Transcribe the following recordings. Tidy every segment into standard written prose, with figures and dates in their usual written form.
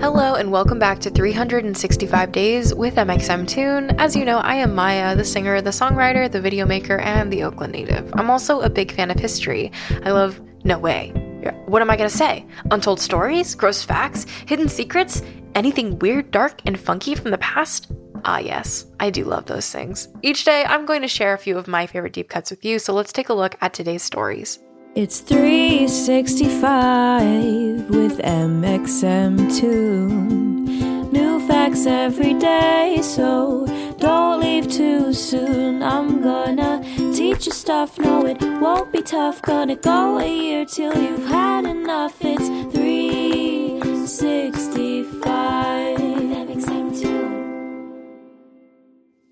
Hello and welcome back to 365 Days with MXM Tune. As you know, I am Maya, the singer, the songwriter, the video maker, and the Oakland native. I'm also a big fan of history. I love no way. What am I going to say? Untold stories? Gross facts? Hidden secrets? Anything weird, dark, and funky from the past? Ah yes, I do love those things. Each day, I'm going to share a few of my favorite deep cuts with you, so let's take a look at today's stories. It's 365 with MXM Tune. New facts every day, so don't leave too soon. I'm gonna teach you stuff, no it won't be tough. Gonna go a year till you've had enough. It's 365 with MXM Tune.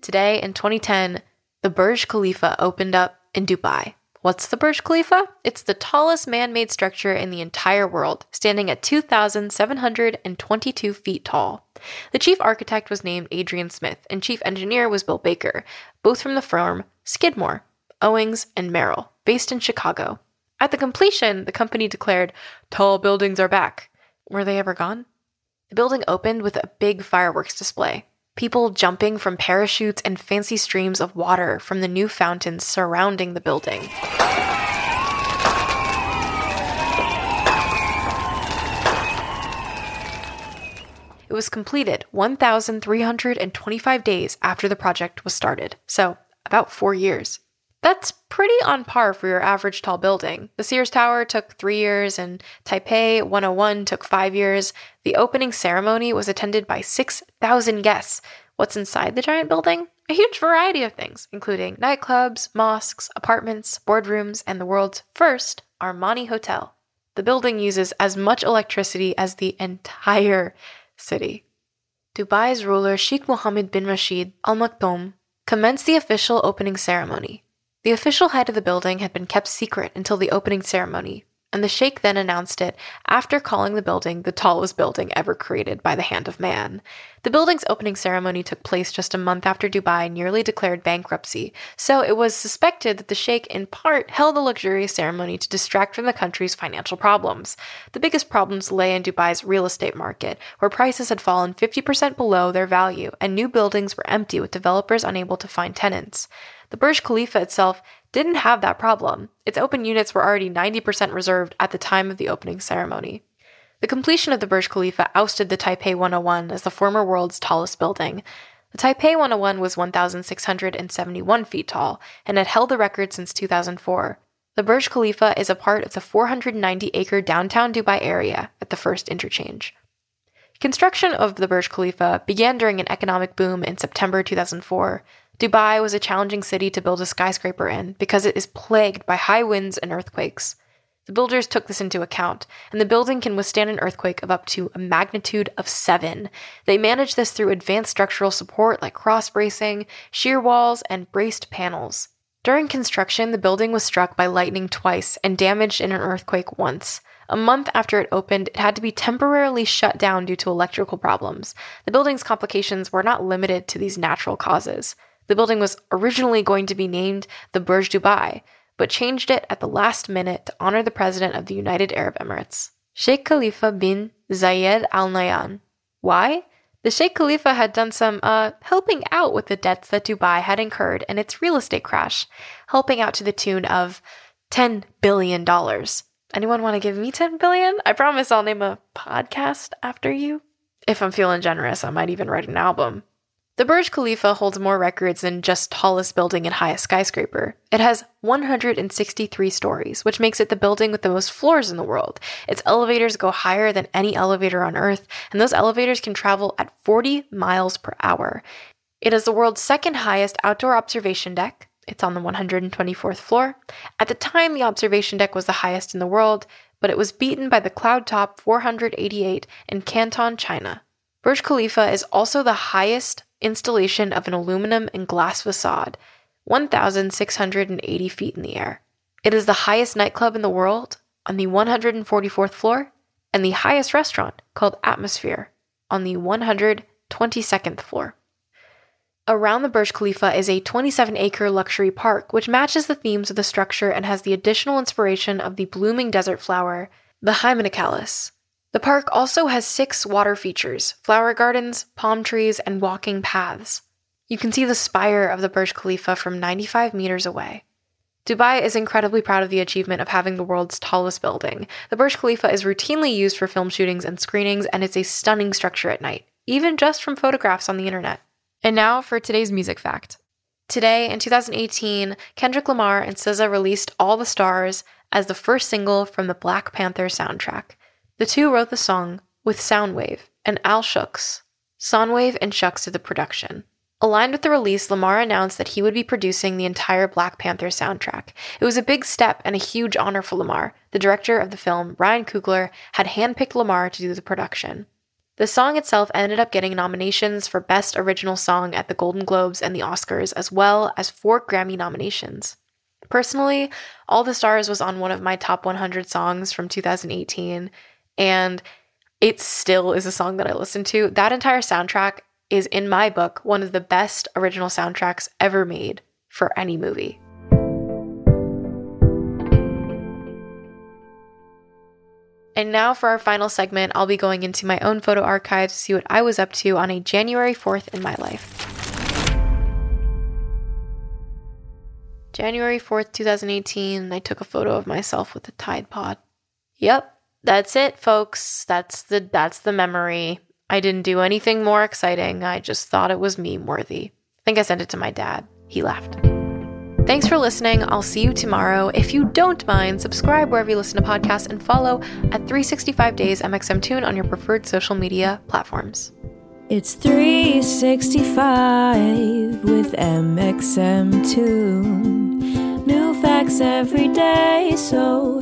Today in 2010, the Burj Khalifa opened up in Dubai. What's the Burj Khalifa? It's the tallest man-made structure in the entire world, standing at 2,722 feet tall. The chief architect was named Adrian Smith, and chief engineer was Bill Baker, both from the firm Skidmore, Owings, and Merrill, based in Chicago. At the completion, the company declared, "Tall buildings are back." Were they ever gone? The building opened with a big fireworks display. People jumping from parachutes and fancy streams of water from the new fountains surrounding the building. It was completed 1,325 days after the project was started, so about 4 years. That's pretty on par for your average tall building. The Sears Tower took 3 years and Taipei 101 took 5 years. The opening ceremony was attended by 6,000 guests. What's inside the giant building? A huge variety of things, including nightclubs, mosques, apartments, boardrooms, and the world's first Armani Hotel. The building uses as much electricity as the entire city. Dubai's ruler Sheikh Mohammed bin Rashid al Maktoum commenced the official opening ceremony. The official height of the building had been kept secret until the opening ceremony, and the sheikh then announced it after calling the building the tallest building ever created by the hand of man. The building's opening ceremony took place just a month after Dubai nearly declared bankruptcy, so it was suspected that the sheikh in part held the luxurious ceremony to distract from the country's financial problems. The biggest problems lay in Dubai's real estate market, where prices had fallen 50% below their value, and new buildings were empty with developers unable to find tenants. The Burj Khalifa itself didn't have that problem. Its open units were already 90% reserved at the time of the opening ceremony. The completion of the Burj Khalifa ousted the Taipei 101 as the former world's tallest building. The Taipei 101 was 1,671 feet tall and had held the record since 2004. The Burj Khalifa is a part of the 490-acre downtown Dubai area at the first interchange. Construction of the Burj Khalifa began during an economic boom in September 2004. Dubai was a challenging city to build a skyscraper in because it is plagued by high winds and earthquakes. The builders took this into account, and the building can withstand an earthquake of up to a magnitude of 7. They managed this through advanced structural support like cross bracing, shear walls, and braced panels. During construction, the building was struck by lightning twice and damaged in an earthquake once. A month after it opened, it had to be temporarily shut down due to electrical problems. The building's complications were not limited to these natural causes. The building was originally going to be named the Burj Dubai, but changed it at the last minute to honor the president of the United Arab Emirates, Sheikh Khalifa bin Zayed Al Nahyan. Why? The Sheikh Khalifa had done some helping out with the debts that Dubai had incurred in its real estate crash, helping out to the tune of $10 billion. Anyone want to give me $10 billion? I promise I'll name a podcast after you. If I'm feeling generous, I might even write an album. The Burj Khalifa holds more records than just tallest building and highest skyscraper. It has 163 stories, which makes it the building with the most floors in the world. Its elevators go higher than any elevator on Earth, and those elevators can travel at 40 miles per hour. It is the world's second highest outdoor observation deck. It's on the 124th floor. At the time, the observation deck was the highest in the world, but it was beaten by the Cloud Top 488 in Canton, China. Burj Khalifa is also the highest installation of an aluminum and glass facade, 1,680 feet in the air. It is the highest nightclub in the world, on the 144th floor, and the highest restaurant, called Atmosphere, on the 122nd floor. Around the Burj Khalifa is a 27-acre luxury park, which matches the themes of the structure and has the additional inspiration of the blooming desert flower, the Hymenocallis. The park also has 6 water features, flower gardens, palm trees, and walking paths. You can see the spire of the Burj Khalifa from 95 meters away. Dubai is incredibly proud of the achievement of having the world's tallest building. The Burj Khalifa is routinely used for film shootings and screenings, and it's a stunning structure at night, even just from photographs on the internet. And now for today's music fact. Today, in 2018, Kendrick Lamar and SZA released All the Stars as the first single from the Black Panther soundtrack. The two wrote the song with Soundwave and Al Shux. Soundwave and Shux did the production. Aligned with the release, Lamar announced that he would be producing the entire Black Panther soundtrack. It was a big step and a huge honor for Lamar. The director of the film, Ryan Coogler, had handpicked Lamar to do the production. The song itself ended up getting nominations for Best Original Song at the Golden Globes and the Oscars, as well as 4 Grammy nominations. Personally, All the Stars was on one of my top 100 songs from 2018, and it still is a song that I listen to. That entire soundtrack is, in my book, one of the best original soundtracks ever made for any movie. And now for our final segment, I'll be going into my own photo archive to see what I was up to on a January 4th in my life. January 4th, 2018, I took a photo of myself with a Tide Pod. Yep, that's it, folks. That's the memory. I didn't do anything more exciting. I just thought it was meme-worthy. I think I sent it to my dad. He laughed. Thanks for listening. I'll see you tomorrow. If you don't mind, subscribe wherever you listen to podcasts and follow at 365 Days MXM Tune on your preferred social media platforms. It's 365 with MXM Tune. New facts every day, so